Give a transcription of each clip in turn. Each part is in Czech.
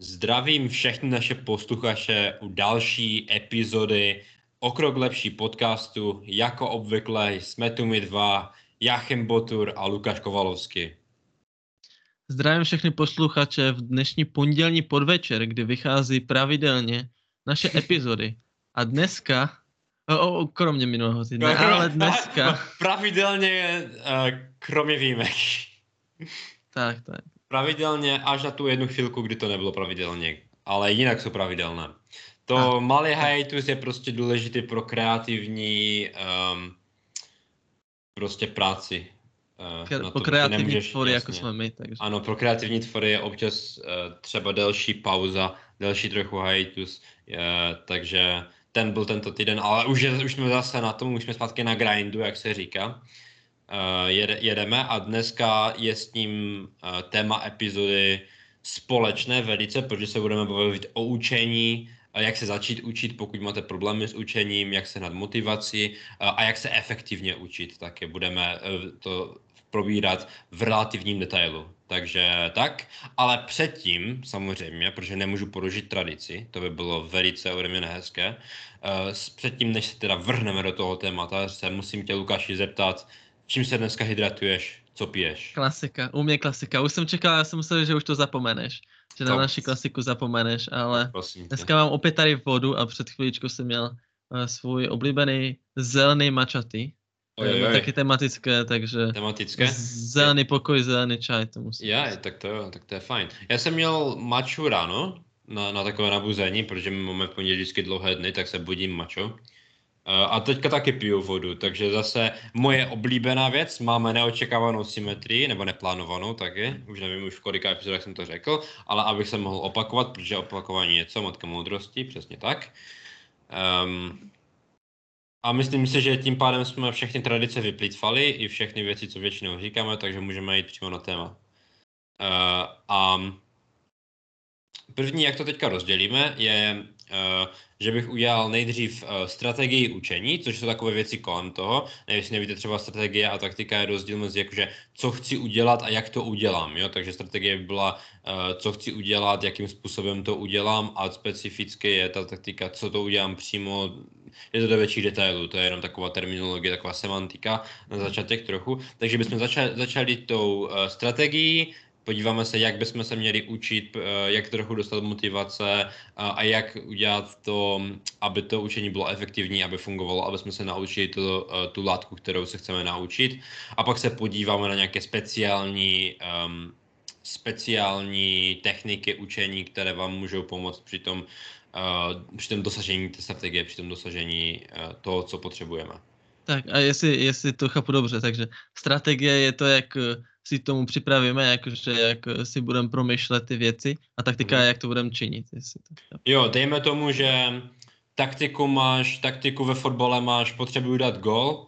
Zdravím všechny naše posluchače u další epizody O krok lepší podcastu. Jako obvykle jsme tu my dva, Jáchym Botur a Lukáš Kovalovský. Zdravím všechny posluchače v dnešní pondělní podvečer, kdy vychází pravidelně naše epizody. A dneska, kromě minulého týdne, ale dneska... Pravidelně, kromě výjimek. Tak. Pravidelně až na tu jednu chvilku, kdy to nebylo pravidelně, ale jinak jsou pravidelné. To malý hiatus je prostě důležitý pro kreativní prostě práci. Pro kreativní tvory, jasně. Jako jsme my. Takže. Ano, pro kreativní tvory je občas třeba delší pauza, delší trochu hiatus, takže ten byl tento týden, ale už jsme zase na tom, už jsme zpátky na grindu, jak se říká. Jedeme a dneska je s ním téma epizody společné velice, protože se budeme bavit o učení, jak se začít učit, pokud máte problémy s učením, jak se nad motivací a jak se efektivně učit, také budeme to probírat v relativním detailu. Takže tak, ale předtím samozřejmě, protože nemůžu porušit tradici, to by bylo velice ode mě nehezké, předtím, než se teda vrhneme do toho témata, se musím tě, Lukáši, zeptat, čím se dneska hydratuješ? Co piješ? Klasika, u mě klasika. Už jsem čekal, já jsem myslel, že už to zapomeneš. Že na naši klasiku zapomeneš, ale dneska mám opět tady vodu a před chvíličkou jsem měl svůj oblíbený zelený matchaty. Taky tematické, takže zelený pokoj, zelený čaj. To musím tak to je fajn. Já jsem měl matchu ráno na takové nabuzení, protože my máme v pondělí vždycky dlouhé dny, tak se budím matchou. A teďka taky piju vodu, takže zase moje oblíbená věc, máme neočekávanou symetrii, nebo neplánovanou taky, už nevím, už v kolika epizodách jsem to řekl, ale abych se mohl opakovat, protože opakování je co? Matka moudrosti, přesně tak. A myslím si, že tím pádem jsme všechny tradice vyplýtvali i všechny věci, co většinou říkáme, takže můžeme jít přímo na téma. A první, jak to teďka rozdělíme, je... že bych udělal nejdřív strategii učení, což jsou takové věci kolem toho. Jestli nevíte, třeba strategie a taktika je rozdíl mezi jakože co chci udělat a jak to udělám. Jo? Takže strategie by byla, co chci udělat, jakým způsobem to udělám, a specificky je ta taktika, co to udělám přímo, je to do větších detailů, to je jenom taková terminologie, taková semantika na začátek trochu. Takže bychom začali tou strategií. Podíváme se, jak bychom se měli učit, jak trochu dostat motivace a jak udělat to, aby to učení bylo efektivní, aby fungovalo, aby jsme se naučili tu látku, kterou se chceme naučit. A pak se podíváme na nějaké speciální techniky učení, které vám můžou pomoct při tom dosažení té strategie, při tom dosažení toho, co potřebujeme. Tak a jestli to chápu dobře, takže strategie je to, jak si tomu připravíme, jak si budeme promýšlet ty věci, a taktika je, jak to budeme činit. Jo, dejme tomu, že taktiku ve fotbale máš, potřebuji dát gól,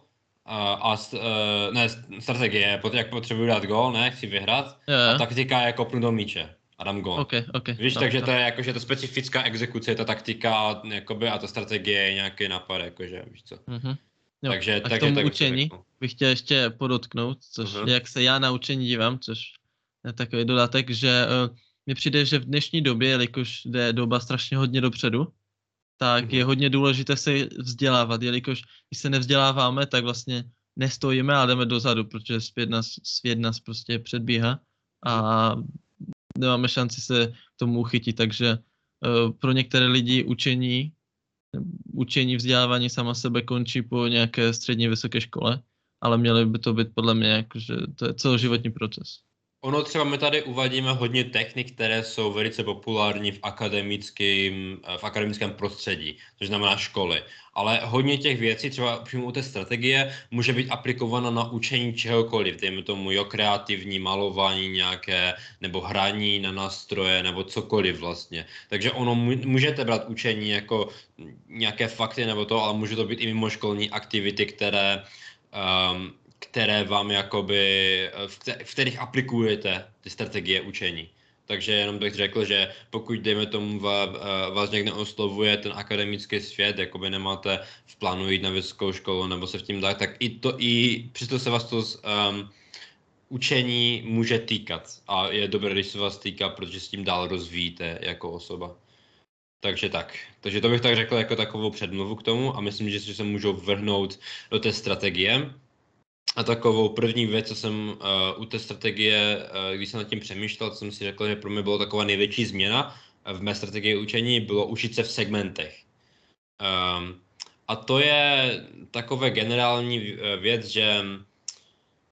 strategie, jak potřebuji dát gól, ne, chci vyhrát, a taktika je, jako půjdu do míče a dám gól. Okay, víš, takže to je jakože to specifická exekuce, ta taktika jakoby, a ta strategie je nějaký nápad, jakože, víš co. Mm-hmm. Jo, takže, a k tomu učení bych chtěl ještě podotknout, což jak se já na učení dívám, což je takový dodatek, že mně přijde, že v dnešní době, jelikož jde doba strašně hodně dopředu, tak je hodně důležité se vzdělávat, jelikož když se nevzděláváme, tak vlastně nestojíme, ale jdeme dozadu, protože svět nás prostě předbíhá a nemáme šanci se tomu uchytit, takže pro některé lidi učení, vzdělávání sama sebe končí po nějaké střední vysoké škole, ale mělo by to být podle mě, že to je celoživotní proces. Ono třeba my tady uvádíme hodně technik, které jsou velice populární v akademickém prostředí, což znamená školy. Ale hodně těch věcí, třeba přímo u té strategie, může být aplikována na učení čehokoliv. Dejme tomu kreativní malování nějaké, nebo hraní na nástroje, nebo cokoliv vlastně. Takže ono můžete brát učení jako nějaké fakty nebo to, ale může to být i mimoškolní aktivity, které vám jakoby, v kterých aplikujete ty strategie učení. Takže jenom bych řekl, že pokud dejme tomu vás někde oslovuje ten akademický svět, jakoby nemáte v plánu jít na vysokou školu nebo se v tím dát, tak i přesto se vás to učení může týkat. A je dobré, když se vás týká, protože s tím dál rozvíjíte jako osoba. Takže tak. Takže to bych tak řekl jako takovou předmluvu k tomu a myslím, že se můžou vrhnout do té strategie. A takovou první věc, co jsem u té strategie, když jsem nad tím přemýšlel, jsem si řekl, že pro mě byla taková největší změna v mé strategii učení, bylo učit se v segmentech. A to je takové generální věc, že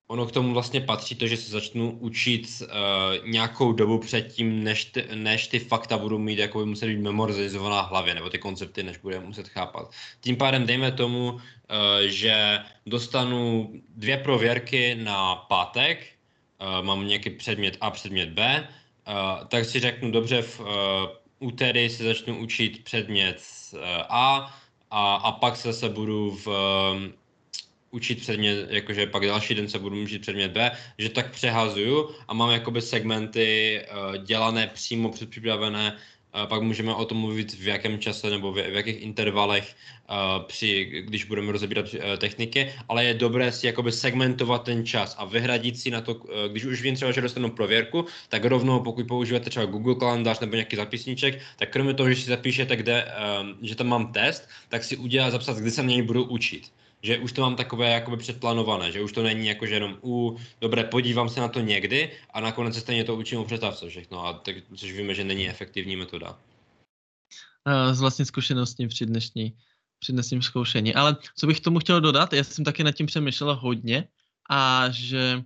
ono k tomu vlastně patří to, že se začnu učit nějakou dobu předtím, než ty fakta budu mít, jako by muset být memorizovaná v hlavě, nebo ty koncepty, než budu muset chápat. Tím pádem dejme tomu, že dostanu 2 prověrky na pátek, mám nějaký předmět A, předmět B, tak si řeknu, dobře, v úterý se začnu učit předmět A, a pak se zase budu učit předmět, jakože pak další den se budu učit předmět B, že tak přehazuju a mám jakoby segmenty dělané přímo předpřipravené, pak můžeme o tom mluvit v jakém čase nebo v jakých intervalech, když budeme rozebírat techniky, ale je dobré si jakoby segmentovat ten čas a vyhradit si na to, když už vím třeba, že dostanu prověrku, tak rovnou pokud používáte třeba Google kalendář nebo nějaký zapisníček, tak kromě toho, že si zapíšete, kde, že tam mám test, tak si udělat zapsat, kdy se mě budu učit. Že už to mám takové jakoby předplánované, že už to není jako, že jenom dobré, podívám se na to někdy a nakonec se stejně to učím o přetavce všechno, a tak, což víme, že není efektivní metoda. Z vlastní zkušeností při dnešním zkoušení. Ale co bych tomu chtěl dodat, já jsem taky nad tím přemýšlel hodně a že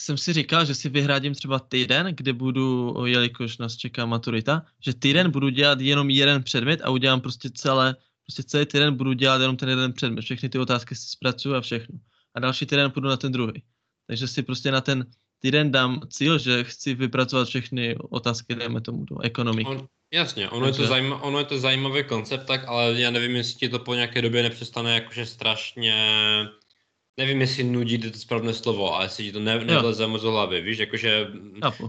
jsem si říkal, že si vyhradím třeba týden, kde budu, jelikož nás čeká maturita, že týden budu dělat jenom jeden předmět a udělám prostě celý týden budu dělat jenom ten jeden předmět, všechny ty otázky si zpracuju a všechno. A další týden půjdu na ten druhý. Takže si prostě na ten týden dám cíl, že chci vypracovat všechny otázky, dejme tomu, do ekonomiky. Jasně, ono je to zajímavý koncept, tak, ale já nevím, jestli ti to po nějaké době nepřestane jakože strašně, nevím, jestli nudí, to správné slovo, ale jestli ti to nevleze moc do hlavy, víš, jakože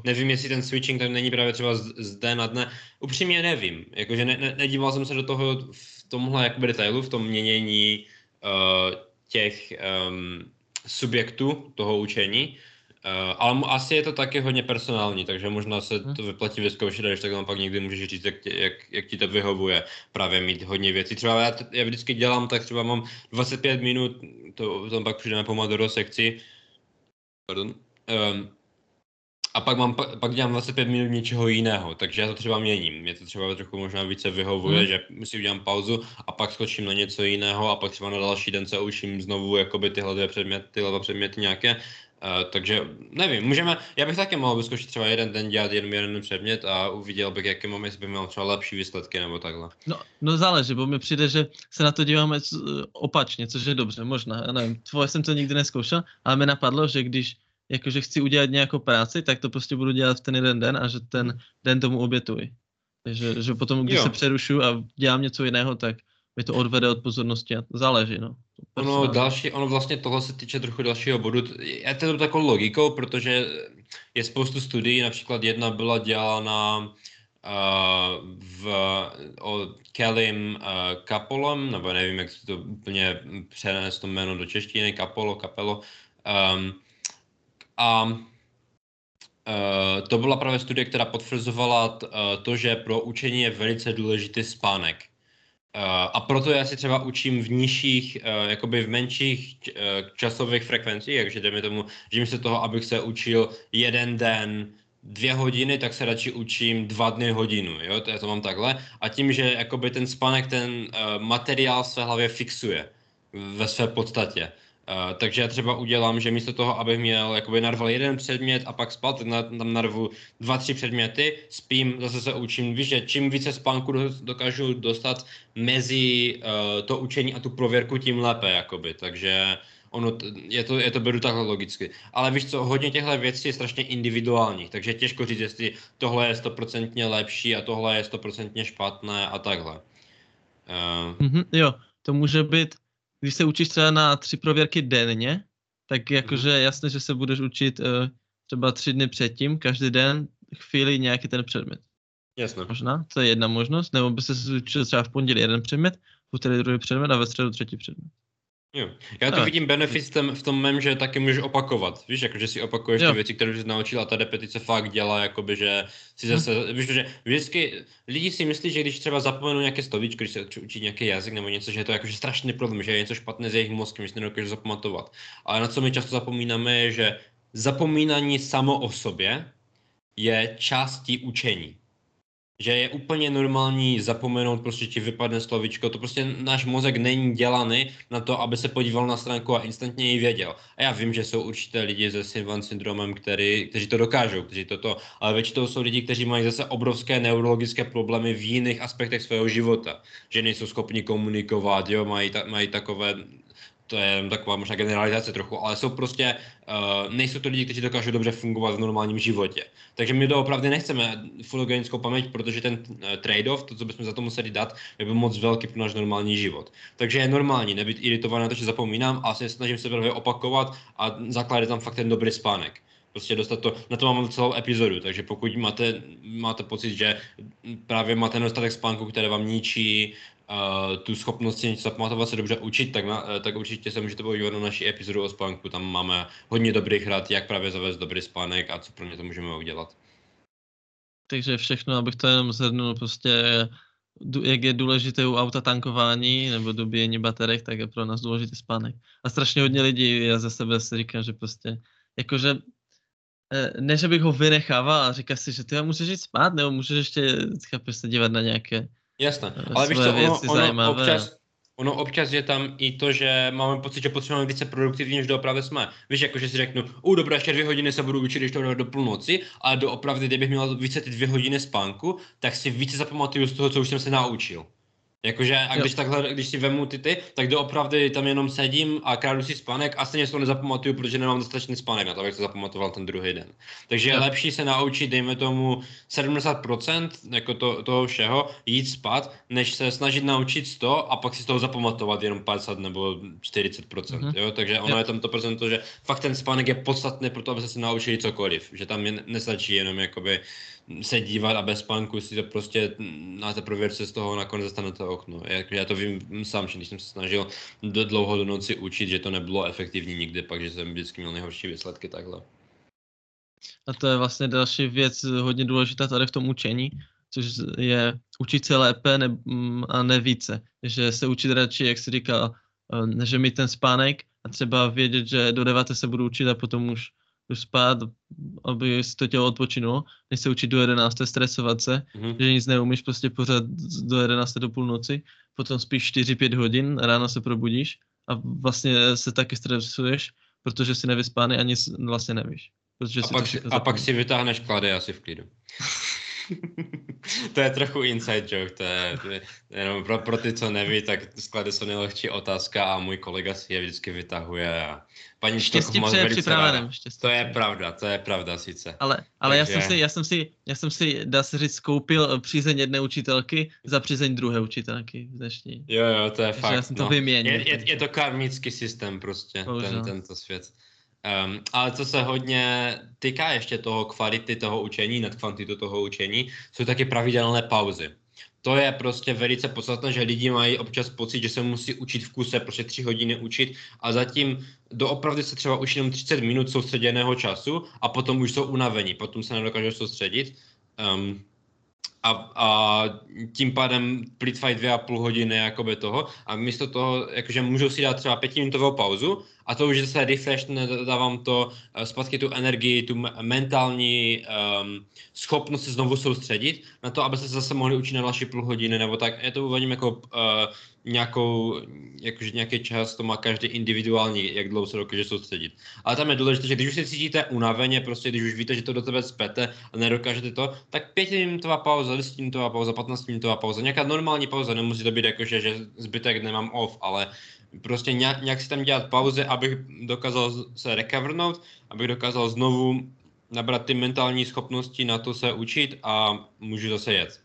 nevím, jestli ten switching tam není právě třeba zde na dne, upřímně nevím, jakože nedíval jsem se do toho v tomhle jakoby detailu, v tom měnění těch subjektů toho učení, ale asi je to taky hodně personální, takže možná se to vyplatí vyzkoušet, až tak tam pak někdy můžeš říct, jak ti to vyhovuje právě mít hodně věcí. Třeba já vždycky dělám, tak třeba mám 25 minut, to tam pak přijde na Pomodoro sekci, a pak dělám 25 minut něčeho jiného, takže já to třeba měním. Mě to třeba trochu možná více vyhovuje, že si udělám pauzu a pak skočím na něco jiného a pak třeba na další den se učím znovu jakoby tyhle dva předměty nějaké. Takže nevím, já bych taky mohl vyzkoušet třeba jeden den dělat jenom jeden předmět a uviděl bych, jaký mám, jestli bych měl třeba lepší výsledky nebo takhle. No záleží, bo mi přijde, že se na to díváme opačně, což je dobře, možná, já nevím, tvoje jsem to nikdy neskoušel, ale mi napadlo, že když jakože chci udělat nějakou práci, tak to prostě budu dělat v ten jeden den a že ten den tomu obětuji. Takže že potom, když se přerušu a dělám něco jiného, tak mi to odvede od pozornosti a záleží, no. Ono vlastně tohle se týče trochu dalšího bodu. Já to takovou logikou, protože je spoustu studií, například jedna byla dělána Kellym Kapolem, nebo nevím, jak se to úplně přenést to jméno do češtiny, Kapelo. To byla právě studie, která potvrzovala to, že pro učení je velice důležitý spánek. A proto já si třeba učím v nižších, jakoby v menších časových frekvencích, takže dejme tomu, že místo toho, abych se učil jeden den 2 hodiny, tak se radši učím 2 dny hodinu, jo, to já to mám takhle. A tím, že jakoby ten spánek, ten materiál v své hlavě fixuje ve své podstatě. Takže já třeba udělám, že místo toho, abych měl jakoby narval jeden předmět a pak spal, tak tam narvu 2-3 předměty, spím, zase se učím, víš, že čím více spánku dokážu dostat mezi to učení a tu prověrku, tím lépe, jakoby, takže je to beru takhle logicky. Ale víš co, hodně těchto věcí je strašně individuálních, takže těžko říct, jestli tohle je 100% lepší a tohle je 100% špatné a takhle. Jo, to může být. Když se učíš třeba na 3 prověrky denně, tak jakože jasné, že se budeš učit třeba 3 dny předtím, každý den chvíli nějaký ten předmět. Jasné. Možná, to je jedna možnost, nebo by se učil třeba v pondělí jeden předmět, v úterý druhý předmět a ve středu třetí předmět. Jo. Já to vidím benefitem v tom mém, že taky můžeš opakovat. Víš, jakože si opakuješ ty věci, které jsi naučil, a ta repetice fakt dělá, jakoby, že si zase, víš, že vždycky lidi si myslí, že když třeba zapomenou nějaké slovíčko, když se učí nějaký jazyk nebo něco, že je to jakože strašný problém, že je něco špatné s jejich mozkem, že si nedokážu zapamatovat. Ale na co my často zapomínáme je, že zapomínání samo o sobě je částí učení. Že je úplně normální zapomenout, prostě ti vypadne slovíčko, to prostě náš mozek není dělaný na to, aby se podíval na stránku a instantně ji věděl. A já vím, že jsou určité lidi se Simvan syndromem, kteří to dokážou, kteří toto, ale většinou jsou lidi, kteří mají zase obrovské neurologické problémy v jiných aspektech svého života. Že nejsou schopni komunikovat, jo, mají takové, to je taková možná generalizace trochu, ale jsou prostě, nejsou to lidi, kteří dokážou dobře fungovat v normálním životě. Takže my doopravdy nechceme fotogenickou paměť, protože ten trade-off, to, co bychom za to museli dát, by byl moc velký pro náš normální život. Takže je normální nebýt iritovaný na to, že zapomínám, a se snažím se právě opakovat a zakládat tam fakt ten dobrý spánek. Prostě dostat to, na to máme celou epizodu, takže pokud máte pocit, že právě máte nedostatek spánku, které vám ničí tu schopnost si něco zapamatovat, se dobře učit, tak určitě se můžete podívat na naši epizodu o spánku, tam máme hodně dobrých rad, jak právě zavést dobrý spánek a co pro ně to můžeme udělat. Takže všechno, abych to jenom zhrnul, prostě jak je důležité u auta tankování nebo dobíjení baterek, tak je pro nás důležitý spánek. A strašně hodně lidí, já za sebe si říkám, že prostě, jakože ne, že bych ho vynechával a říkal si, že ty můžeš jít spát, nebo můžeš ještě se dívat na nějaké. Jasné, ale víš co, ono občas je tam i to, že máme pocit, že potřebujeme více produktivní, než doopravdy jsme. Víš, jakože si řeknu, dobré, ještě 2 hodiny se budu učit, když to do půlnoci, ale doopravdy, kdybych měl více ty 2 hodiny spánku, tak si více zapamatuju z toho, co už jsem se naučil. Jakože, a když takhle, když si vemu ty, tak doopravdy tam jenom sedím a krádu si spánek a stejně si to nezapamatuju, protože nemám dostatečný spánek na to, abych to zapamatoval ten druhý den. Takže je lepší se naučit, dejme tomu, 70% jako toho všeho, jít spát, než se snažit naučit 100 a pak si z toho zapamatovat jenom 50 nebo 40%. Jo? Takže ono je tam to procento, že fakt ten spánek je podstatný pro to, aby se naučili cokoliv. Že tam nestačí jenom jakoby se dívat a bez spánku si to prostě na té prověrce z toho nakonec zastane to okno. Já to vím sám, že když jsem se snažil dlouho do noci učit, že to nebylo efektivní nikdy, pak, že jsem vždycky měl nejhorší výsledky takhle. A to je vlastně další věc hodně důležitá tady v tom učení, což je učit se lépe a ne více. Že se učit radši, jak jsi říkal, že mít ten spánek a třeba vědět, že do 9 se budu učit a potom už spát, aby si to tělo odpočinulo, než se učit do 11, stresovat se, že nic neumíš, prostě pořád do 11 do půlnoci, potom spíš 4-5 hodin, ráno se probudíš a vlastně se taky stresuješ, protože si nevyspánej a nic vlastně nevíš. A pak si vytáhneš klady asi v klidu. To je trochu inside joke, to je jenom pro ty, co neví, tak sklady jsou nejlehčí otázka a můj kolega si je vždycky vytahuje a paní Štěstí přeje připraveném. To je pravda sice. Ale takže já jsem si, dá se říct, koupil přízeň jedné učitelky za přízeň druhé učitelky dnešní. Jo, to je fakt. Já jsem to vyměnil. Je to karmický systém prostě, tento svět. Ale co se hodně týká ještě toho kvality toho učení, nad kvantitu toho učení, jsou taky pravidelné pauzy. To je prostě velice podstatné, že lidi mají občas pocit, že se musí učit v kuse, prostě 3 hodiny učit a zatím doopravdy se třeba učí jenom 30 minut soustředěného času a potom už jsou unavení, potom se nedokážou soustředit. A tím pádem plýtvají 2,5 hodiny jakoby toho a místo toho, jakože můžu si dát třeba 5-minutovou pauzu a to už zase refresh, dávám to zpátky tu energii, tu mentální schopnost se znovu soustředit na to, aby se zase mohli učit na další 0,5 hodiny nebo tak. Já to uvádím jako nějaký čas, to má každý individuální, jak dlouho se dokáže soustředit. Ale tam je důležité, že když už se cítíte unaveně, prostě když už víte, že to do tebe cpete a nedokážete to, tak 5-minutová pauza, 10-minutová pauza, 15-minutová pauza, nějaká normální pauza, nemusí to být jakože, že zbytek nemám off, ale prostě nějak si tam dělat pauzy, abych dokázal se recovernout, abych dokázal znovu nabrat ty mentální schopnosti na to se učit a můžu zase jet.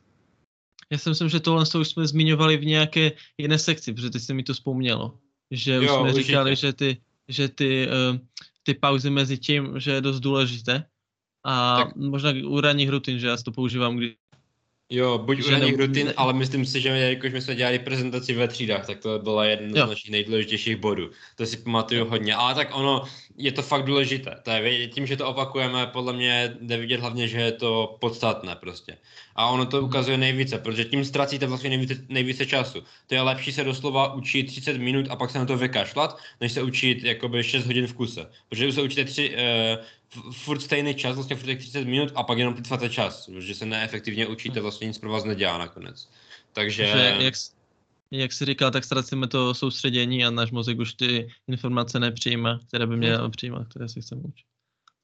Já si myslím, že tohle už jsme zmiňovali v nějaké jiné sekci, protože teď se mi to vzpomnělo. Že už jsme říkali, že ty pauzy mezi tím, že je dost důležité. A tak. Možná u ranních rutin, že já to používám, když Jo, buď úradních rutin, ale myslím si, že jakož my jsme dělali prezentaci ve třídách, tak to byla jedna z našich nejdůležitějších bodů. To si pamatuju hodně, ale tak ono, je to fakt důležité. To je, tím, že to opakujeme, podle mě jde vidět hlavně, že je to podstatné prostě. A ono to ukazuje nejvíce, protože tím ztracíte vlastně nejvíce času. To je lepší se doslova učit 30 minut a pak se na to vykašlat, než se učit jakoby 6 hodin v kuse. Protože se učíte furt stejný čas, vlastně furt 30 minut a pak jenom plýtváte čas, protože se neefektivně učíte, vlastně nic pro vás nedělá nakonec. Takže... Jak jsi říkal, tak ztracíme to soustředění a náš mozek už ty informace nepřijímá, které by měl přijímat, které si chceme učit.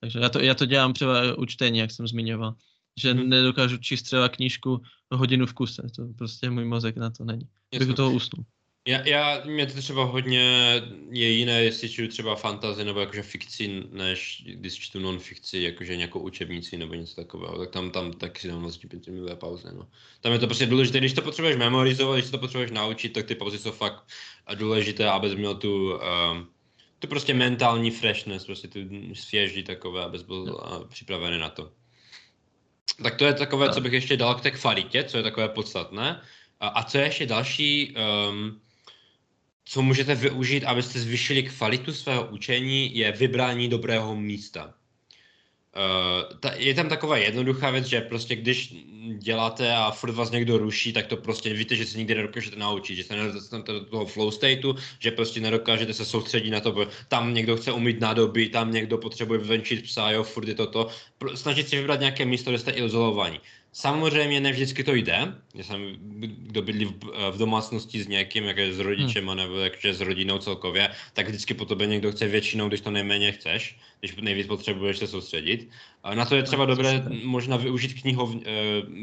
Takže já to dělám třeba u čtení, jak jsem zmiňoval, že nedokážu číst třeba knížku hodinu v kuse, to prostě můj mozek na to není. Bych u toho usnul. Mě to třeba hodně je jiné, jestli čtu třeba fantasy nebo jakože fikci, než když čtu non-fikci, jakože nějakou učebnici nebo něco takového, tak tam taky si dám vlastně pětiminuté pauze, no. Tam je to prostě důležité, když to potřebuješ memorizovat, když to potřebuješ naučit, tak ty pauzy jsou fakt důležité, abys měl tu prostě mentální freshness, prostě tu svěží takové, abys byl připravený na to. Tak to je takové, co bych ještě dal k té kvalitě, co je takové podstatné. A co je ještě další... co můžete využít, abyste zvýšili kvalitu svého učení, je vybrání dobrého místa. Je tam taková jednoduchá věc, že prostě když děláte a furt vás někdo ruší, tak to prostě víte, že se nikdy nedokážete naučit, že se nedostanete do toho flow stateu, že prostě nedokážete se soustředit na to, tam někdo chce umýt nádoby, tam někdo potřebuje venčit psa, jo, furt je toto. Snažit si vybrat nějaké místo, kde jste izolovaní. Samozřejmě ne vždycky to jde, já jsem, kdo bydlí v domácnosti s někým, jak je s rodičem, nebo jakože s rodinou celkově, tak vždycky po tobě někdo chce většinou, když to nejméně chceš, když nejvíc potřebuješ se soustředit. A na to je třeba dobré možná využít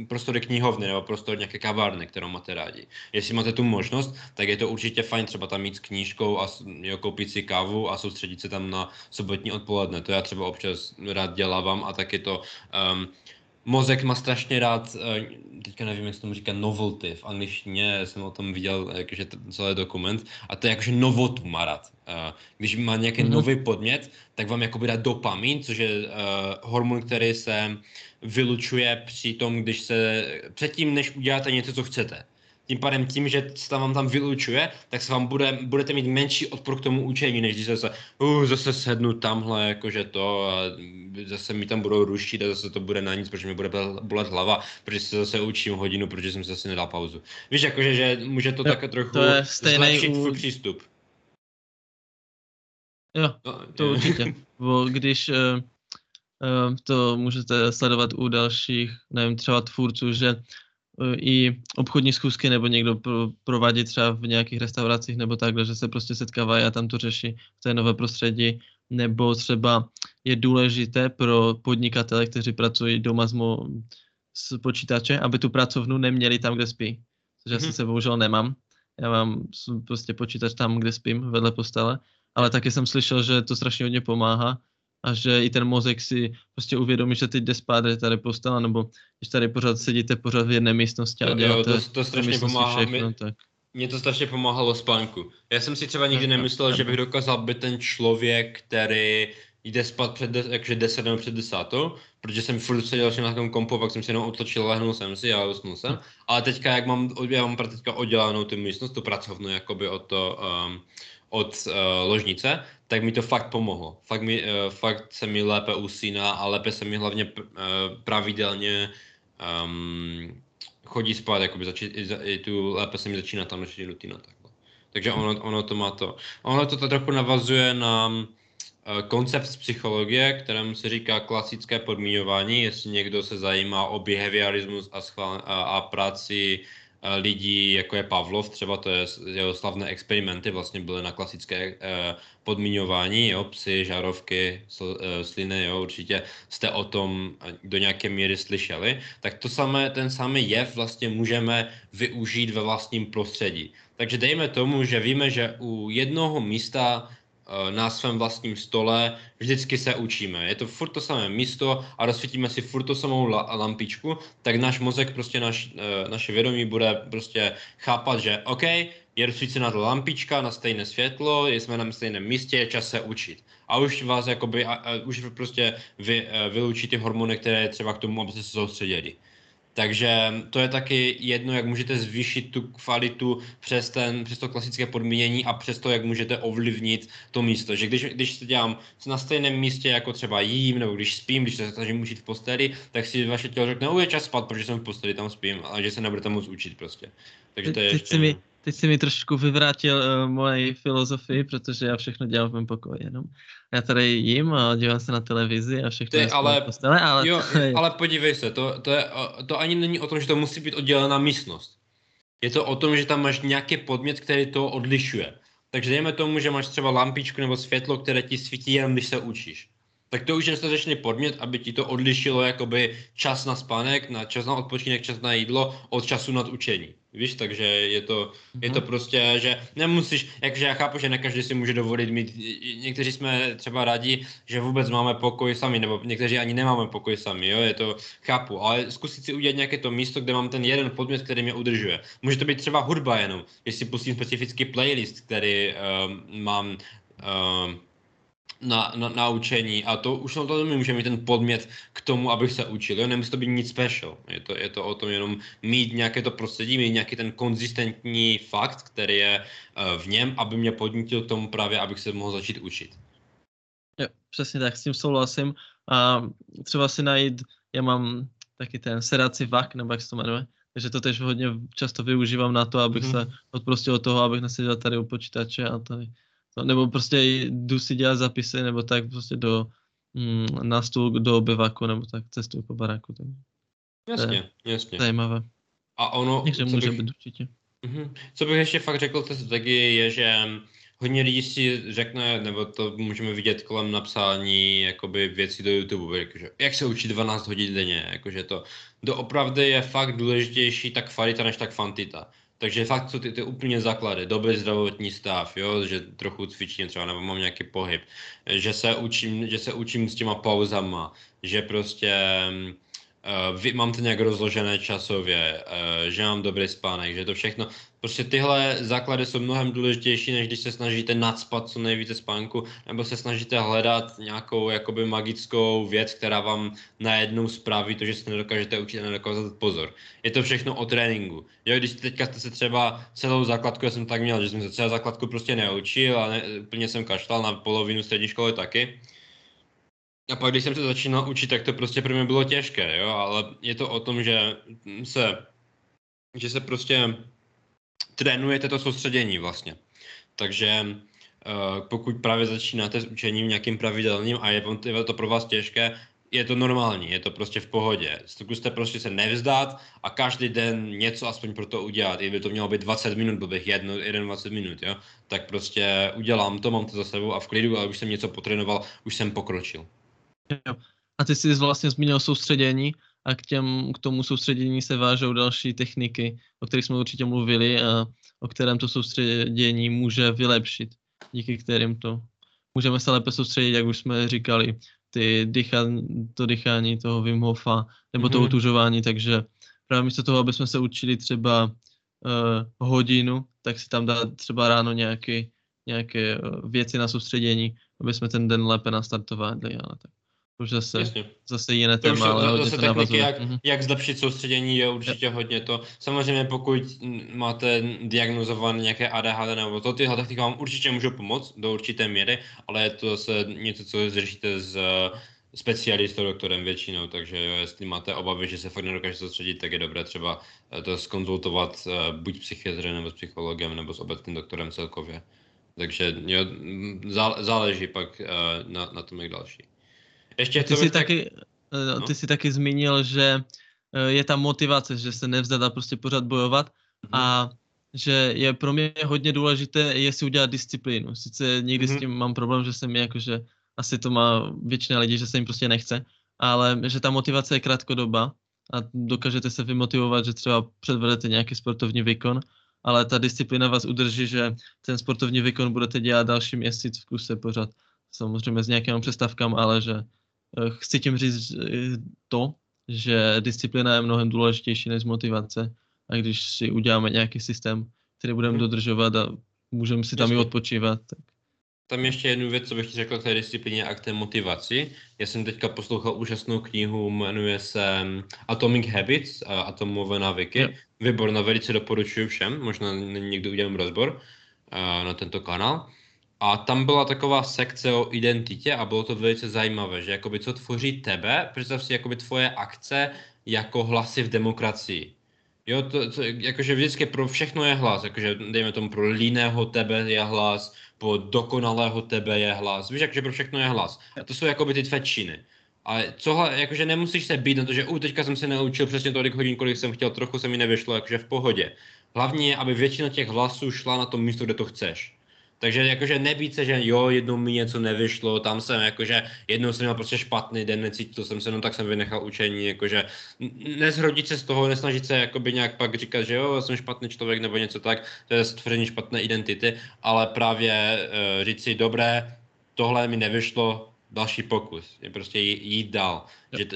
prostory knihovny nebo prostor nějaké kavárny, kterou máte rádi. Jestli máte tu možnost, tak je to určitě fajn třeba tam jít s knížkou a koupit si kávu a soustředit se tam na sobotní odpoledne. To já třeba občas rád dělávám a taky to... mozek má strašně rád, teďka nevím, jak se tomu říká, novelty, v angličtině jsem o tom viděl jakože celý dokument, a to je jakože novotu má rád. Když má nějaký nový podmět, tak vám jakoby dá dopamin, což je hormon, který se vylučuje při tom, když se, předtím, než uděláte něco, co chcete. Tím pádem tím, že se vám tam vylučuje, tak se vám budete mít menší odpor k tomu učení, než když zase sednu tamhle, jakože to, a zase mi tam budou rušit a zase to bude na nic, protože mi bude bolet hlava, protože se zase učím hodinu, protože jsem se zase nedal pauzu. Víš, jakože, že může to také trochu zlepšit svůj přístup. Jo, to určitě. Když to můžete sledovat u dalších, nevím, třeba tvůrců, že i obchodní schůzky nebo někdo provádí třeba v nějakých restauracích nebo takhle, že se prostě setkávají a tam to řeší v té nové prostředí, nebo třeba je důležité pro podnikatele, kteří pracují doma s počítače, aby tu pracovnu neměli tam, kde spí, což já se bohužel nemám, já mám prostě počítač tam, kde spím, vedle postele, ale taky jsem slyšel, že to strašně hodně pomáhá, a že i ten mozek si prostě uvědomí, že teď jde spát, že tady postala, nebo když tady pořád sedíte pořád v jedné místnosti a děláte to strašně pomáhá. Všechno, tak. Mně to strašně pomáhalo spánku. Já jsem si třeba nikdy nemyslel, že bych dokázal být ten člověk, který jde spát před 10 nebo před 10, protože jsem furt seděl na tom kompu, pak jsem se jenom otočil, lehnul jsem si a usnul jsem. Ale teďka, jak já mám teďka oddělanou tu místnost, tu pracovnu jakoby od ložnice, tak mi to fakt pomohlo. Fakt se mi lépe usíná a lépe se mi hlavně pravidelně chodí spát, jakoby lépe se mi začíná tam naši rutina takhle. Takže ono to má to. Ono to trochu navazuje na koncept z psychologie, kterému se říká klasické podmiňování, jestli někdo se zajímá o behaviorismus a práci lidí, jako je Pavlov, třeba to je jeho slavné experimenty, vlastně byly na klasické podmiňování, jo, psy, žárovky, sliny, jo, určitě jste o tom do nějaké míry slyšeli, tak ten samý jev vlastně můžeme využít ve vlastním prostředí. Takže dejme tomu, že víme, že u jednoho místa na svém vlastním stole vždycky se učíme. Je to furt to samé místo a rozsvítíme si furt to samou lampičku, tak náš mozek, prostě naše vědomí bude prostě chápat, že OK, je rozsvícená ta lampička na stejné světlo, jsme na stejném místě, je čas se učit. A už vás jakoby, už prostě vyloučí ty hormony, které je třeba k tomu, aby se soustředili. Takže to je taky jedno, jak můžete zvýšit tu kvalitu přes to klasické podmínění a přes to, jak můžete ovlivnit to místo. Že když to dělám na stejném místě, jako třeba jím, nebo když spím, když se snažím učit v posteli, tak si vaše tělo řekne, je čas spát, protože jsem v posteli, tam spím, a že se nebudete moc učit prostě. Takže to je teď si mi trošku vyvrátil moje filozofii, protože já všechno dělám v mém pokoji jenom. Já tady jím a dívám se na televizi a všechno v postele, ale podívej se, to ani není o tom, že to musí být oddělená místnost. Je to o tom, že tam máš nějaký podmět, který to odlišuje. Takže dejme tomu, že máš třeba lampičku nebo světlo, které ti svítí jenom, když se učíš. Tak to už je dostatečný podmět, aby ti to odlišilo jakoby čas na spánek, na čas na odpočinek, čas na jídlo od času nad učení. Víš, takže je to prostě, že nemusíš, jakože já chápu, že ne každý si může dovolit mít, někteří jsme třeba rádi, že vůbec máme pokoj sami, nebo někteří ani nemáme pokoj sami, jo, je to, chápu, ale zkusit si udělat nějaké to místo, kde mám ten jeden podmět, který mě udržuje. Může to být třeba hudba jenom, jestli pustím specifický playlist, který mám na učení, a to už to může mít ten podmět k tomu, abych se učil, jo? Nemusí to být nic special, je to o tom jenom mít nějaké to prostředí, mít nějaký ten konzistentní fakt, který je v něm, aby mě podnítil k tomu právě, abych se mohl začít učit. Jo, přesně tak, s tím souhlasím, a třeba si najít, já mám taky ten sedací vak, nebo jak se to jmenuje, takže to tež hodně často využívám na to, abych se odprostil od toho, abych neseděl tady u počítače a tady. Nebo prostě jdu si dělat zapisy, nebo tak prostě na stůl do bivaku, nebo tak cestuju po baráku. Tak. Jasně. Zajímavé. A ono... Takže může být určitě. Co bych ještě fakt řekl té strategii je, že hodně lidí si řekne, nebo to můžeme vidět kolem napsání jakoby věcí do YouTube, jakože jak se učit 12 hodin denně, jakože to doopravdy je fakt důležitější ta kvalita než ta kvantita. Takže fakt jsou ty úplně základy, dobrý zdravotní stav, jo? Že trochu cvičím třeba, nebo mám nějaký pohyb, že se učím s těma pauzama, že prostě mám to nějak rozložené časově, že mám dobrý spánek, že to všechno. Prostě tyhle základy jsou mnohem důležitější, než když se snažíte nadspat co nejvíce spánku, nebo se snažíte hledat nějakou jakoby magickou věc, která vám najednou spraví to, že se nedokážete učit a nedokázat pozor. Je to všechno o tréninku. Jo, když teďka jste se třeba celou základku, já jsem tak měl, že jsem se celou základku prostě neučil a úplně jsem kašlal na polovinu střední školy taky. A pak, když jsem se začínal učit, tak to prostě pro mě bylo těžké, jo, ale je to o tom, že se prostě trénujete to soustředění vlastně. Takže pokud právě začínáte s učením nějakým pravidelným a je to pro vás těžké, je to normální, je to prostě v pohodě. Zkuste prostě se nevzdát a každý den něco aspoň pro to udělat. I by to mělo být 20 minut, byl bych 20 minut, jo, tak prostě udělám to, mám to za sebou a v klidu, ale už jsem něco potrénoval, už jsem pokročil. A ty jsi vlastně zmínil soustředění a k tomu soustředění se vážou další techniky, o kterých jsme určitě mluvili a o kterém to soustředění může vylepšit, díky kterým to můžeme se lépe soustředit, jak už jsme říkali, to dýchání toho Wim Hofa nebo toho tužování, takže právě místo toho, aby jsme se učili třeba hodinu, tak si tam dát třeba ráno nějaké věci na soustředění, aby jsme ten den lépe nastartovali, ale tak. Už zase jiné téma, ale hodně to navazuje. Jak zlepšit soustředění je určitě hodně to. Samozřejmě pokud máte diagnozované nějaké ADHD nebo to, tyhle taktiky vám určitě můžou pomoct do určité míry, ale je to zase něco, co řešíte s specialistou, doktorem většinou, takže jestli máte obavy, že se fakt nedokáže soustředit, tak je dobré třeba to skonzultovat buď psychiatrem nebo s psychologem nebo s obecným doktorem celkově. Takže jo, záleží pak na tom, jak další. Ty jsi taky zmínil, že je tam motivace, že se nevzdat a prostě pořád bojovat a že je pro mě hodně důležité, jestli udělat disciplínu. Sice někdy s tím mám problém, že se mi jakože, asi to má většina lidí, že se jim prostě nechce, ale že ta motivace je krátkodoba a dokážete se vymotivovat, že třeba předvedete nějaký sportovní výkon, ale ta disciplína vás udrží, že ten sportovní výkon budete dělat další měsíc v kuse pořád. Samozřejmě s nějakým přestávkám, ale že chci tím říct to, že disciplína je mnohem důležitější než motivace, a když si uděláme nějaký systém, který budeme dodržovat a můžeme si tam i odpočívat, tak tam ještě jednu věc, co bych ti řekl k té disciplíně a k té motivaci. Já jsem teďka poslouchal úžasnou knihu, jmenuje se Atomic Habits, atomové návyky. Yeah. Výborná, velice doporučuji všem, možná někdy udělám rozbor na tento kanál. A tam byla taková sekce o identitě a bylo to velice zajímavé, že jakoby co tvoří tebe, představ si jakoby tvoje akce jako hlasy v demokracii. Jo, to, jakože vždycky pro všechno je hlas, jakože dejme tomu pro líného tebe je hlas, pro dokonalého tebe je hlas, víš, jakože pro všechno je hlas. A to jsou jakoby ty tvé činy. A co, jakože nemusíš se být na to, že teďka jsem se naučil přesně tolik hodin, kolik jsem chtěl, trochu se mi nevyšlo, jakože v pohodě. Hlavně je, aby většina těch hlasů šla na to místo, kde to chceš. Takže jakože nebýt se, že jo, jednou mi něco nevyšlo, tam jsem jakože, jednou jsem měl prostě špatný den, necítil jsem se, no tak jsem vynechal učení, jakože nezhrodit se z toho, nesnažit se jakoby nějak pak říkat, že jo, jsem špatný člověk nebo něco tak, to je stvoření špatné identity, ale právě říct si, dobré, tohle mi nevyšlo, další pokus, je prostě jít dál,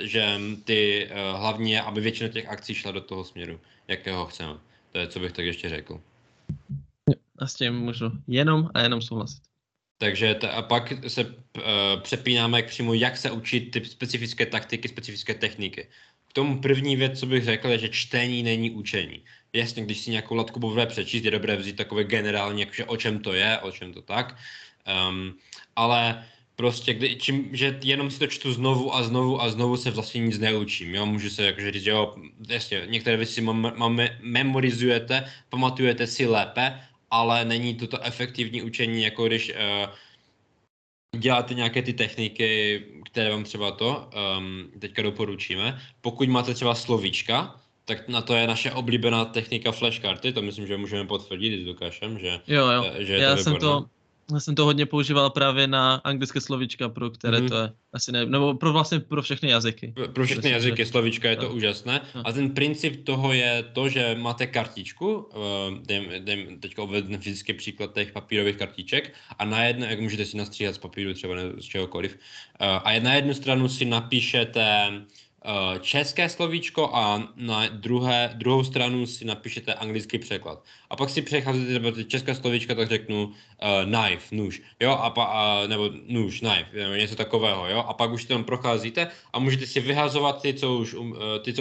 že ty hlavně, aby většina těch akcí šla do toho směru, jakého chceme, to je, co bych tak ještě řekl. A s tím můžu jenom a jenom souhlasit. Takže a pak se přepínáme k přímo, jak se učit ty specifické taktiky, specifické techniky. K tomu první věc, co bych řekl, je, že čtení není učení. Jasně, když si nějakou látku budeme přečíst, je dobré vzít takové generální, jakože o čem to je, o čem to tak. Ale prostě, že jenom si to čtu znovu a znovu a znovu se vlastně nic neučím, jo, můžu se jakože říct, jo, jasně, některé věci memorizujete, pamatujete si lépe, ale není to efektivní učení, jako když děláte nějaké ty techniky, které vám třeba to teďka doporučíme. Pokud máte třeba slovíčka, tak na to je naše oblíbená technika flashkarty, to myslím, že můžeme potvrdit i s Lukášem, že, jo. Že je to výborné. Já jsem to hodně používal právě na anglické slovíčka, pro které to je asi ne, nebo pro vlastně pro všechny jazyky. Pro všechny jazyky slovíčka je to úžasné. A ten princip toho je to, že máte kartičku, teďka uvedu fyzický příklad těch papírových kartiček a na jednu, jak můžete si nastříhat z papíru třeba nebo z čehokoliv, a na jednu stranu si napíšete české slovíčko a na druhou stranu si napíšete anglický překlad. A pak si přecházíte české slovíčka, tak řeknu knife, nůž, jo, nebo nůž, knife, nebo něco takového, jo, a pak už tam procházíte a můžete si vyhazovat ty, co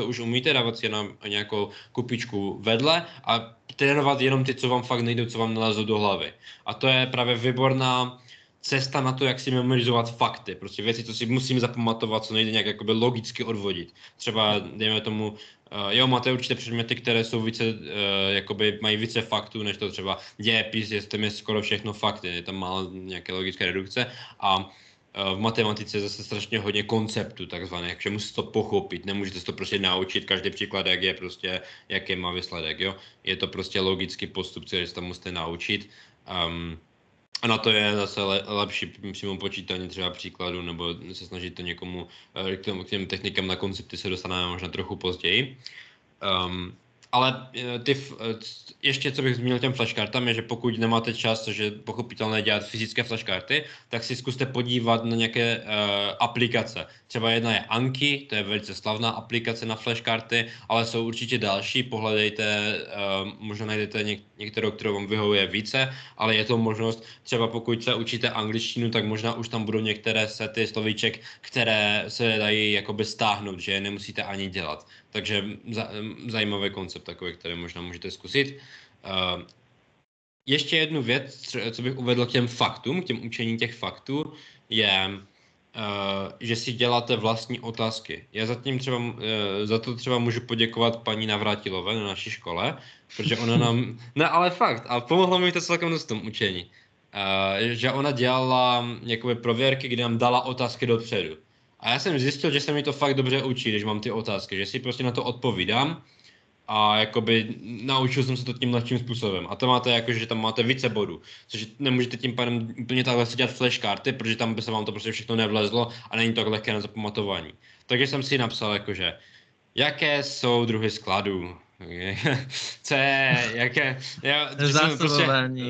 už umíte, dávat si na nějakou kupičku vedle a trénovat jenom ty, co vám fakt nejdou, co vám nalezou do hlavy. A to je právě výborná cesta na to, jak si memorizovat fakty, prostě věci, co si musím zapamatovat, co nejde nějak jakoby logicky odvodit. Třeba, dejme tomu, máte určité předměty, které jsou více, mají více faktů, než to třeba dějepis, jestli je skoro všechno fakty, je tam málo nějaké logické redukce a v matematice je zase strašně hodně konceptů takzvaných, že musíte to pochopit, nemůžete se to prostě naučit, každý příklad, jak je prostě, jaký má výsledek, jo. Je to prostě logický postup, který se tam musíte naučit. A na to je zase lepší přímo počítání třeba příkladu, nebo se snažit to někomu, k těm technikám na koncepty se dostaneme možná trochu později. Ale ještě co bych zmínil těm flashkartám je, že pokud nemáte čas, což je pochopitelné dělat fyzické flashkarty, tak si zkuste podívat na nějaké aplikace. Třeba jedna je Anki, to je velice slavná aplikace na flashkarty, ale jsou určitě další, pohledejte, možná najdete některou, kterou vám vyhovuje více, ale je to možnost, třeba pokud se učíte angličtinu, tak možná už tam budou některé sety slovíček, které se dají jakoby stáhnout, že je nemusíte ani dělat. Takže zajímavý koncept takový, který možná můžete zkusit. Ještě jednu věc, co bych uvedl k těm faktům, k těm učení těch faktů, je, že si děláte vlastní otázky. Já za to třeba můžu poděkovat paní Navrátilové na naší škole, protože ona nám... No ale fakt, a pomohlo mi to celkem v tom učení. Že ona dělala jakoby prověrky, kdy nám dala otázky dopředu. A já jsem zjistil, že se mi to fakt dobře učí, když mám ty otázky, že si prostě na to odpovídám a jakoby naučil jsem se to tím lehčím způsobem. A to máte jakože, že tam máte více bodů, což nemůžete tím pádem úplně takhle si dělat flashkarty, protože tam by se vám to prostě všechno nevlezlo a není to tak lehké na zapamatování. Takže jsem si napsal jakože, jaké jsou druhy skladů, co je, jaké...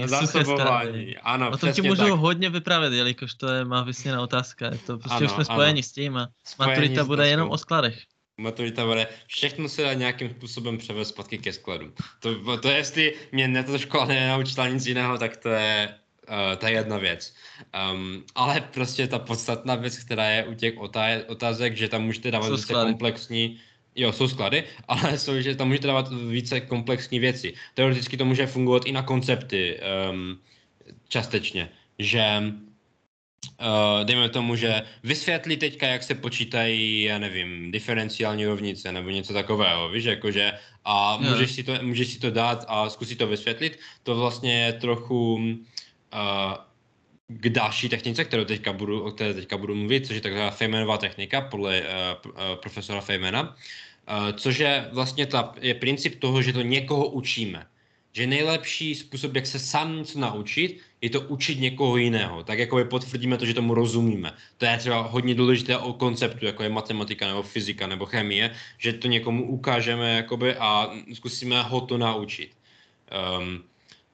Zásobování. Ano, o tom ti můžu hodně vyprávět, jelikož to je má vysněná otázka. To prostě ano, už jsme spojeni s tím a maturita bude jenom o skladech. Maturita bude, všechno se dá nějakým způsobem převést zpátky ke skladu. To jestli mě na to škola nenaučila nic jiného, tak to je to je jedna věc. Ale prostě ta podstatná věc, která je u těch otázek, že tam můžete dávat více komplexní, jo, jsou sklady, ale jsou, že tam můžete dávat více komplexní věci. Teoreticky to může fungovat i na koncepty částečně, že dejme tomu, že vysvětlí teďka, jak se počítají, já nevím, diferenciální rovnice nebo něco takového, víš, jakože a můžeš si to dát a zkusit to vysvětlit, to vlastně je trochu k další technice, o které teďka budu mluvit, což je taková Feynmanová technika podle profesora Feynmana, což je vlastně je princip toho, že to někoho učíme. Že nejlepší způsob, jak se sám něco naučit, je to učit někoho jiného. Tak jako potvrdíme to, že tomu rozumíme. To je třeba hodně důležité o konceptu, jako je matematika nebo fyzika nebo chemie, že to někomu ukážeme jakoby, a zkusíme ho to naučit.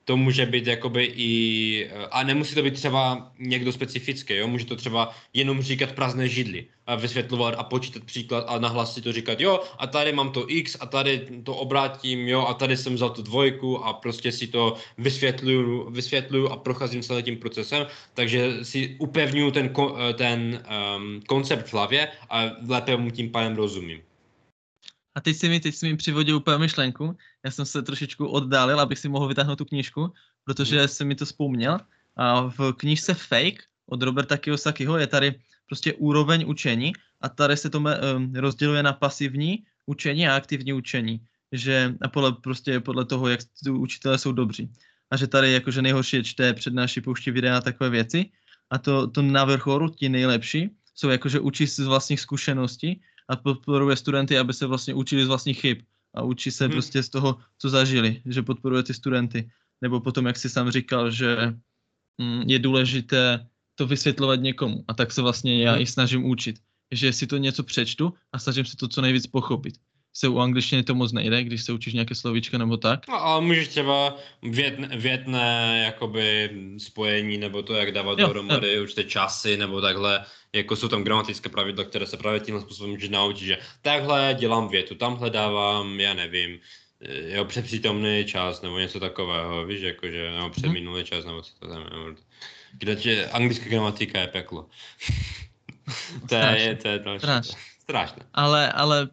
To může být jakoby i, a nemusí to být třeba někdo specifický, jo? Může to třeba jenom říkat prázdné židly a vysvětlovat a počítat příklad a nahlas si to říkat, jo, a tady mám to x a tady to obrátím, jo, a tady jsem vzal tu 2 a prostě si to vysvětluju a procházím celým tím procesem, takže si upevňuju ten koncept v hlavě a lépe mu tím pádem rozumím. A teď si mi přivodil úplně myšlenku. Já jsem se trošičku oddálil, abych si mohl vytáhnout tu knížku, protože jsem mi to vzpomněl. A v knížce Fake od Roberta Kiyosakiho je tady prostě úroveň učení a tady se to rozděluje na pasivní učení a aktivní učení. Že, a podle toho, jak tu učitelé jsou dobří. A že tady jakože nejhorší je čte, přednáší, pouští videa a takové věci. A to na vrcholu ti nejlepší jsou jakože učí z vlastních zkušeností, a podporuje studenty, aby se vlastně učili z vlastních chyb a učí se prostě z toho, co zažili, že podporuje ty studenty. Nebo potom, jak jsi sám říkal, že je důležité to vysvětlovat někomu a tak se vlastně já i snažím učit, že si to něco přečtu a snažím se to co nejvíc pochopit. Se u angličtiny to moc nejde, když se učíš nějaké slovíčka nebo tak. No ale můžeš třeba větné jakoby spojení nebo to, jak dávat dohromady určité časy nebo takhle. Jako jsou tam gramatické pravidla, které se právě tímhle způsobem můžeš naučit, že takhle dělám větu, tamhle dávám, já nevím, jo, předpřítomný čas nebo něco takového, víš, jakože, nebo předminulý čas nebo co to tam je. Kde anglická gramatika je peklo. to je další. Strašné. Ale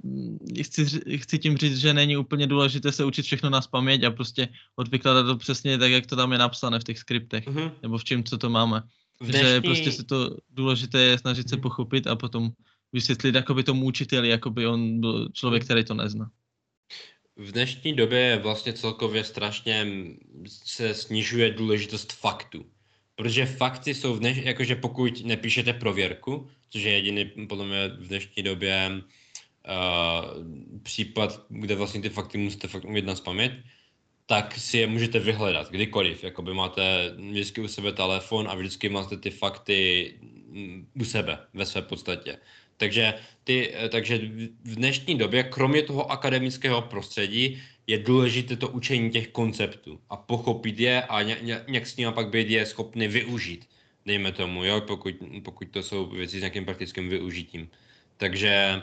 chci tím říct, že není úplně důležité se učit všechno na paměť a prostě odvykládat to přesně tak, jak to tam je napsané v těch skriptech, nebo v čem, co to máme. Že prostě se to důležité je snažit se pochopit a potom vysvětlit jakoby tomu učiteli, jakoby on byl člověk, který to nezná. V dnešní době vlastně celkově strašně se snižuje důležitost faktů. Protože fakty jsou, jakože pokud nepíšete prověrku, což je jediný podle mě v dnešní době případ, kde vlastně ty fakty musíte fakt umět nazpamět, tak si je můžete vyhledat kdykoliv. Jakoby máte vždycky u sebe telefon a vždycky máte ty fakty u sebe, ve své podstatě. Takže v dnešní době, kromě toho akademického prostředí, je důležité to učení těch konceptů a pochopit je a nějak s nimi pak být je schopný využít. Dejme tomu, jo, pokud to jsou věci s nějakým praktickým využitím. Takže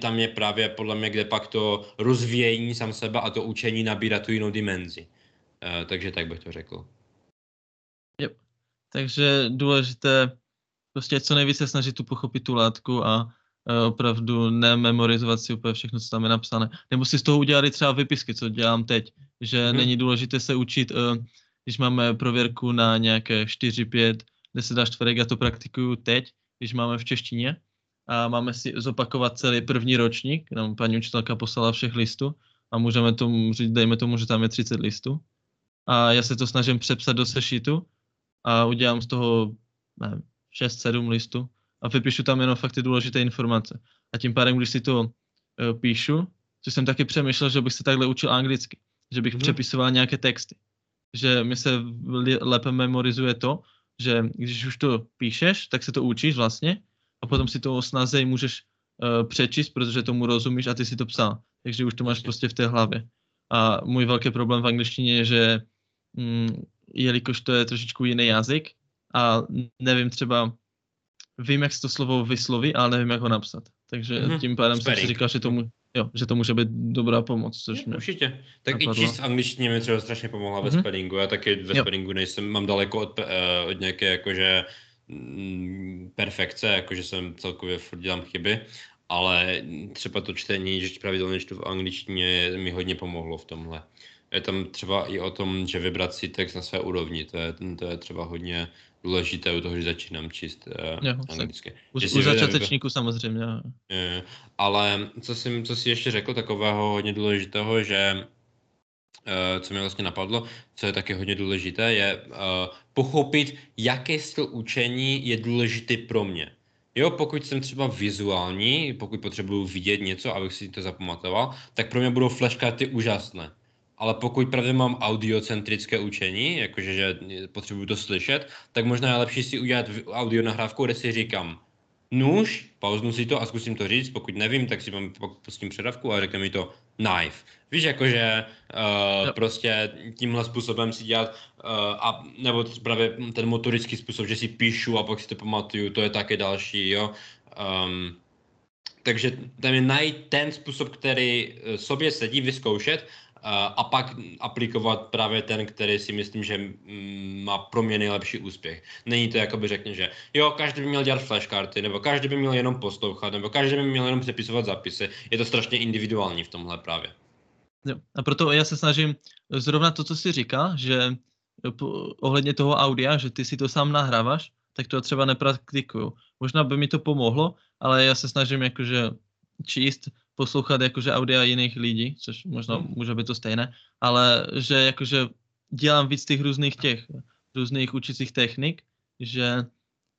tam je právě podle mě, kde pak to rozvíjení sám sebe a to učení nabírá tu jinou dimenzi. Takže tak bych to řekl. Yep. Takže důležité prostě co nejvíce snažit tu pochopit tu látku a opravdu nememorizovat si úplně všechno, co tam je napsané. Nebo si z toho udělat třeba vypisky, co dělám teď. Že není důležité se učit, když máme prověrku na nějaké 4, 5, 10 až čtvrtek, já to praktikuju teď, když máme v češtině. A máme si zopakovat celý první ročník, nám paní učitelka poslala všech listů a můžeme tomu říct, dejme tomu, že tam je 30 listů. A já se to snažím přepsat do sešitu a udělám z toho 6-7 listů a vypíšu tam jenom fakt ty důležité informace. A tím pádem, když si to píšu, což jsem taky přemýšlel, že bych se takhle učil anglicky, že bych přepisoval nějaké texty. Že mi se lépe memorizuje to, že když už to píšeš, tak se to učíš vlastně, a potom si to snaze můžeš přečíst, protože tomu rozumíš a ty si to psal. Takže už to máš prostě v té hlavě. A můj velký problém v angličtině je, že jelikož to je trošičku jiný jazyk a nevím třeba, vím, jak se to slovo vysloví, ale nevím, jak ho napsat. Takže tím pádem jsem si říkal, že tomu Jo, že to může být dobrá pomoc, což mě určitě. Tak napadlo. I číst angličtině mi třeba strašně pomohla ve sparingu. Já taky ve sparingu nejsem, mám daleko od nějaké jakože perfekce, jakože jsem celkově furt dělám chyby, ale třeba to čtení, že pravidelně čtu v angličtině, mi hodně pomohlo v tomhle. Je tam třeba i o tom, že vybrat si text na své úrovni, to je třeba hodně důležité u toho, že začínám číst anglicky. U začátečníku samozřejmě. Ale co jsi ještě řekl takového hodně důležitého, že co mi vlastně napadlo, co je taky hodně důležité, je pochopit, jaký styl učení je důležitý pro mě. Jo, pokud jsem třeba vizuální, pokud potřebuju vidět něco, abych si to zapamatoval, tak pro mě budou flashkarty úžasné. Ale pokud právě mám audiocentrické učení, jakože že potřebuju to slyšet, tak možná je lepší si udělat audio nahrávku, kde si říkám nůž, pauznu si to a zkusím to říct, pokud nevím, tak si mám pustím předávku a řekne mi to knife. Víš, jakože prostě tímhle způsobem si dělat, a nebo právě ten motorický způsob, že si píšu a pak si to pamatuju, to je také další, jo. Takže tam je najít ten způsob, který sobě sedí, vyzkoušet, a pak aplikovat právě ten, který si myslím, že má pro mě nejlepší úspěch. Není to jakoby řekne, že jo, každý by měl dělat flashkarty, nebo každý by měl jenom poslouchat, nebo každý by měl jenom přepisovat zápisy. Je to strašně individuální v tomhle právě. Jo. A proto já se snažím zrovna to, co si říká, že ohledně toho audia, že ty si to sám nahráváš, tak to třeba nepraktikuju. Možná by mi to pomohlo, ale já se snažím jakože číst, poslouchat jakože audia jiných lidí, což možná může být to stejné, ale že jakože dělám víc těch různých učicích technik, že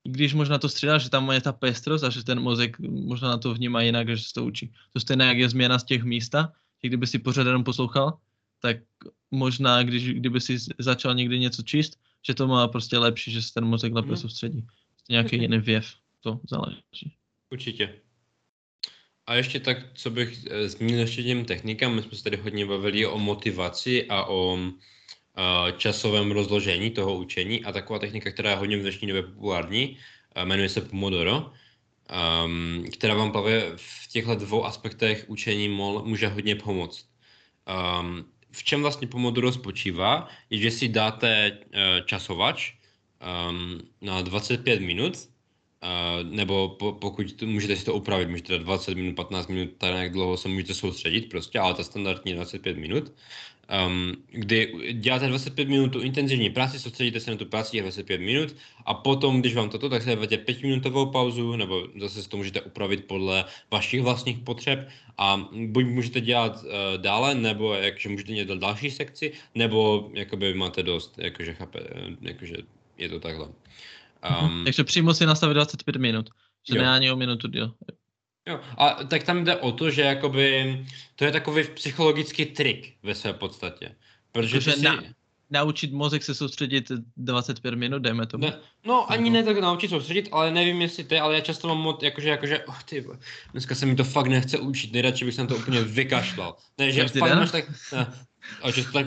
když možná to střídáš, že tam je ta pestrost a že ten mozek možná na to vnímá jinak, že se to učí. To stejné, jak je změna z těch místa, že kdyby si pořád jenom poslouchal, tak možná, kdyby si začal někdy něco číst, že to má prostě lepší, že se ten mozek lépe soustředí. Nějaký jiný věv, to záleží. Určitě. A ještě tak, co bych zmínil ještě těm technikám, my jsme se tady hodně bavili o motivaci a o časovém rozložení toho učení a taková technika, která je hodně v dnešní době populární, jmenuje se Pomodoro, která vám právě v těchto dvou aspektech učení může hodně pomoct. V čem vlastně Pomodoro spočívá, je, že si dáte časovač na 25 minut, nebo pokud můžete si to upravit, můžete dát 20 minut, 15 minut, tak nějak dlouho se můžete soustředit prostě, ale ta standardní 25 minut, kdy děláte 25 minut tu intenzivní práci, soustředíte se na tu práci 25 minut a potom, když vám tak se dáte 5-minutovou pauzu, nebo zase si to můžete upravit podle vašich vlastních potřeb a buď můžete dělat dále, nebo jakože můžete dělat další sekci, nebo jakoby máte dost, jakože chápe, jakože je to takhle. Takže přímo si nastavit 25 minut, že ne ani o minutu díl. Jo, a tak tam jde o to, že jakoby to je takový psychologický trik ve své podstatě. Protože naučit mozek se soustředit 25 minut, dejme tomu. Ani ne tak naučit soustředit, ale nevím jestli ty, ale já často mám moc, jakože dneska se mi to fakt nechce učit, nejradši bych se na to úplně vykašlal. Ne, že fakt máš tak, a často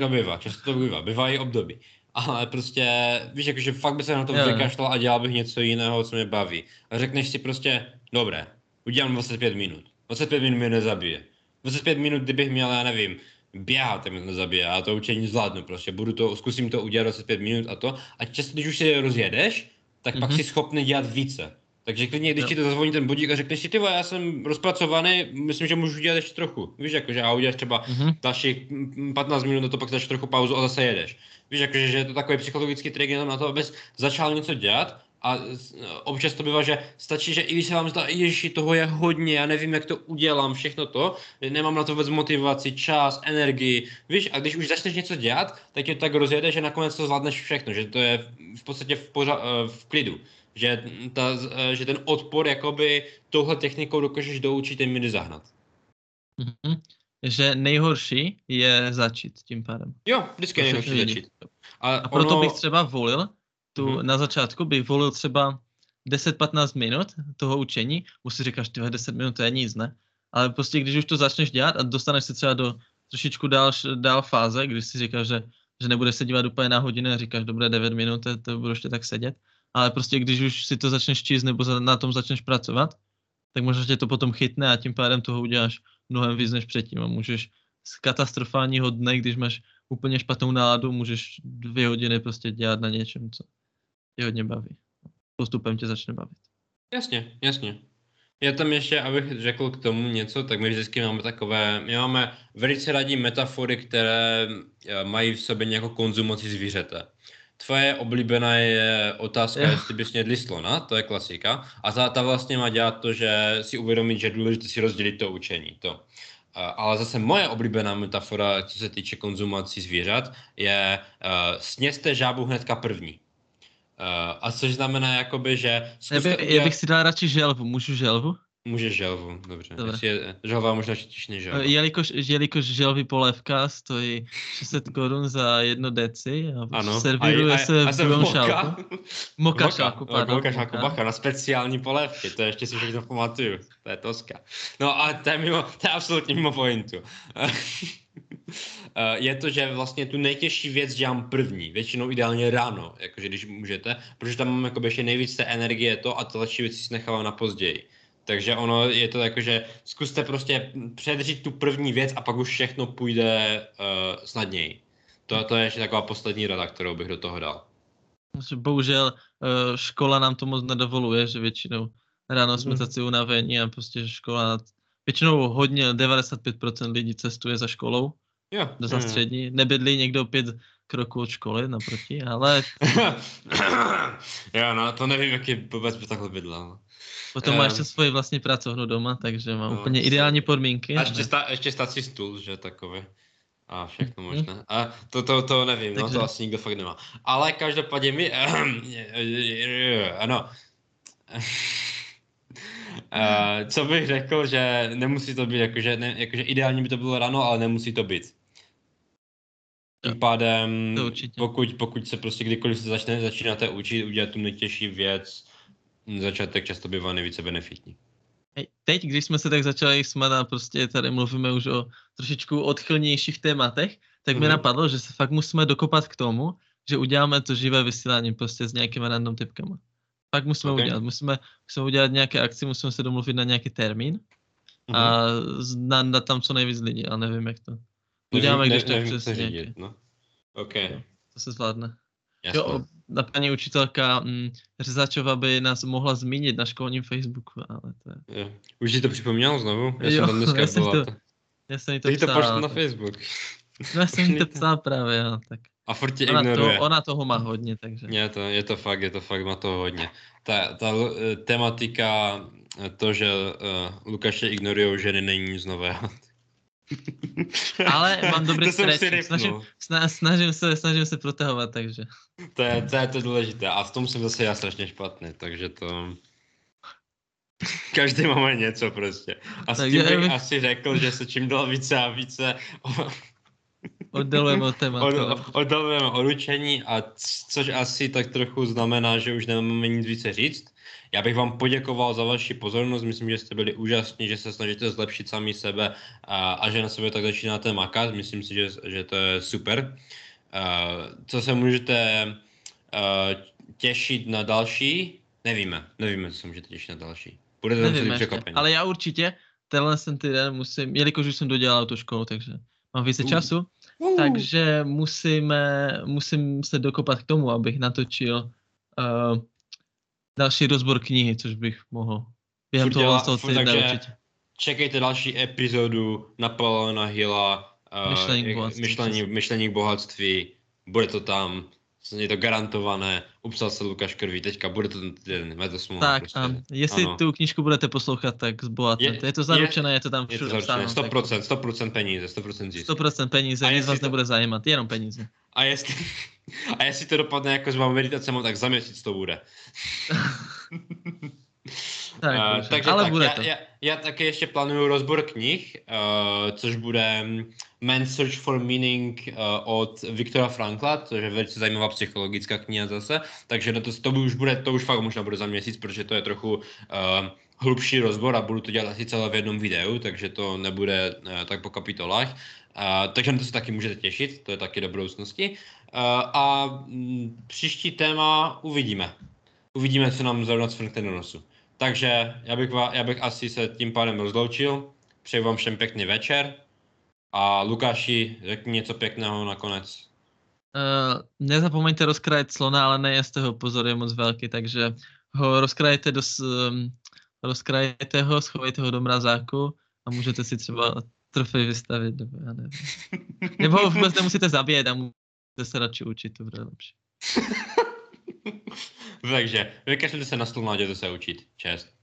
to bývá, bývají období. Ale prostě, víš, jakože fakt by se na to vykašlal a dělal bych něco jiného, co mě baví. A řekneš si prostě, dobré, udělám 25 minut. 25 minut mě nezabije. 25 minut, kdybych měl, já nevím, běhat, tak mě to nezabije. Já to učení zvládnu prostě. Zkusím to udělat 25 minut a to. A často, když už si rozjedeš, tak pak jsi schopný dělat více. Takže klidně, když ti to zazvoní ten budík a řekneš si, já jsem rozpracovaný, myslím, že můžu dělat ještě trochu. Víš, jakože a uděláš třeba dalších 15 minut, to pak dáš trochu pauzu a zase jedeš. Víš, jakože že je to takový psychologický trik jenom na to, abys začal něco dělat a občas to bývá, že stačí, že i když se vám zdá, ježi, toho je hodně, já nevím, jak to udělám, všechno to, nemám na to vůbec motivaci, čas, energii, víš, a když už začneš něco dělat, tak tě tak rozjede, že nakonec to zvládneš všechno, že to je v podstatě v klidu. Že ten odpor jakoby touhle technikou dokážeš do určité míry zahnat. Že nejhorší je začít tím pádem. Jo, vždycky je nejhorší začít. A proto bych třeba volil, na začátku bych volil třeba 10-15 minut toho učení, už si říkáš, 10 minut to je nic, ne? Ale prostě když už to začneš dělat a dostaneš se třeba do trošičku dál fáze, když si říkáš, že nebudeš se dívat úplně na hodiny a říkáš, dobré, 9 minut, to budu ještě tak sedět. Ale prostě když už si to začneš číst nebo na tom začneš pracovat, tak možná tě to potom chytne a tím pádem toho uděláš mnohem víc než předtím a můžeš z katastrofálního dne, když máš úplně špatnou náladu, můžeš 2 hodiny prostě dělat na něčem, co tě hodně baví. Postupem tě začne bavit. Jasně, jasně. Já tam ještě, abych řekl k tomu něco, tak my vždycky máme takové, my máme velice rádi metafory, které mají v sobě nějakou konzumaci zvířete. Tvoje oblíbená je otázka, jestli bys snědli slona, to je klasika. A ta vlastně má dělat to, že si uvědomit, že je důležité si rozdělit to učení. To. Ale zase moje oblíbená metafora, co se týče konzumací zvířat, je sněste žábu hnedka první. A což znamená jakoby, že... Já bych si dal radši želvu. Můžu želvu? Můžeš želvu, dobře. Želva možná štětišný želva. Jelikož želvy polévka stojí 600 korun za 1 deci a servíruje se v druhém šálku. Moka šálku, bacha, na speciální polévky, to ještě si všechno pamatuju. To je toska. No a to je absolutně mimo pointu. Je to, že vlastně tu nejtěžší věc dělám první, většinou ideálně ráno, jakože když můžete, protože tam mám jakoby ještě nejvíc té energie to a ty lepší věci si nechávám na později. Takže ono je to jako, že zkuste prostě předřít tu první věc a pak už všechno půjde snadněji. To je ještě taková poslední rada, kterou bych do toho dal. Bohužel škola nám to moc nedovoluje, že většinou ráno jsme taci unavení a prostě škola, většinou hodně, 95% lidí cestuje za školou. Do zastřední. Nebydlí někdo 5 kroků od školy naproti, ale... Jo, no, to nevím, jaký vůbec by takhle bydlel. Potom máš se svoji vlastní pracovnu doma, takže mám úplně ideální podmínky. A ještě stací stůl, že takový. A všechno možné. A to nevím, takže... no, to asi nikdo fakt nemá. Ale každopádně my... Ano. Co bych řekl, že nemusí to být, jakože ideální by to bylo ráno, ale nemusí to být. Tím pádem, pokud se prostě kdykoliv se začínáte učit, udělat tu nejtěžší věc, začátek často bývá nejvíce benefitní. Teď, když jsme se tak začali smát a prostě tady mluvíme už o trošičku odchylnějších tématech, tak mi napadlo, že se fakt musíme dokopat k tomu, že uděláme to živé vysílání prostě s nějakými random tipkama. Fakt musíme udělat, musíme udělat nějaké akci, musíme se domluvit na nějaký termín a nadat tam co nejvíc lidí, ale nevím jak to. Uděláme, když to přesně. No. Okay. To se zvládne. Jo, na paní učitelka Řezáčová by nás mohla zmínit na školním Facebooku, ale to je... Už jsi to připomněl znovu? Já jsem tam dneska byla. Ty to pošlu na Facebook. No já jsem jí to psal právě, jo. Tak. A furt tě ignoruje. Ona toho má hodně, takže... Je to fakt, má toho hodně. Ta tematika, to, že Lukáše ignorujou ženy, není nic nového. Ale mám dobrý stretch, snažím se protahovat, takže. To je důležité a v tom jsem zase já strašně špatný, takže to... Každý máme něco prostě. A tak s tím bych asi řekl, že se čím dál více a více... Oddalujeme od tématu. Oddalujeme od učení, což asi tak trochu znamená, že už nemáme nic více říct. Já bych vám poděkoval za vaši pozornost, myslím, že jste byli úžasní, že se snažíte zlepšit sami sebe a že na sebe tak začínáte makat, myslím si, že to je super. Co se můžete těšit na další? Nevíme, co se můžete těšit na další. Budete tam celý překvapení. Ale já určitě tenhle týden musím, jelikož už jsem dodělal tu školu, takže mám více času, takže musím se dokopat k tomu, abych natočil... další rozbor knihy, což bych mohl během toho určitě. Čekejte další epizodu Napoleona Hilla, myšlení bohatství, bude to tam, je to garantované, upsal se Lukáš Krví, teďka bude to ten tak prostě. A jestli tu knížku budete poslouchat, tak zbohatnete, je to zaručené, je to tam všude. 100% peníze, 100% zisk. 100% peníze, nic vás nebude zajímat, jenom peníze. A jestli to dopadne jako s vám meditacema, tak za měsíc to bude. Tak, takže ale tak, bude to. Já také ještě plánuju rozbor knih, což bude Man's Search for Meaning od Viktora Frankla, což je velice zajímavá psychologická kniha zase, takže to už fakt možná bude za měsíc, protože to je trochu hlubší rozbor a budu to dělat asi celé v jednom videu, takže to nebude tak po kapitolách. Takže na to se taky můžete těšit, to je taky do budoucnosti. Příští téma uvidíme. Uvidíme, co nám zrovna cvrkne do nosu. Takže já bych asi se tím pádem rozloučil. Přeju vám všem pěkný večer a Lukáši, řekni něco pěkného nakonec. Nezapomeňte rozkrájet slona, ale nejeste ho, pozor, je moc velký, takže ho rozkrájete ho, schovejte ho do mrazáku a můžete si třeba trofej vystavit, nebo já nevím. Nebo ho vůbec nemusíte zabít a můžete se radši učit, to bude lepší. Takže, vykašlete se na stůl, nájděte se učit. Čest.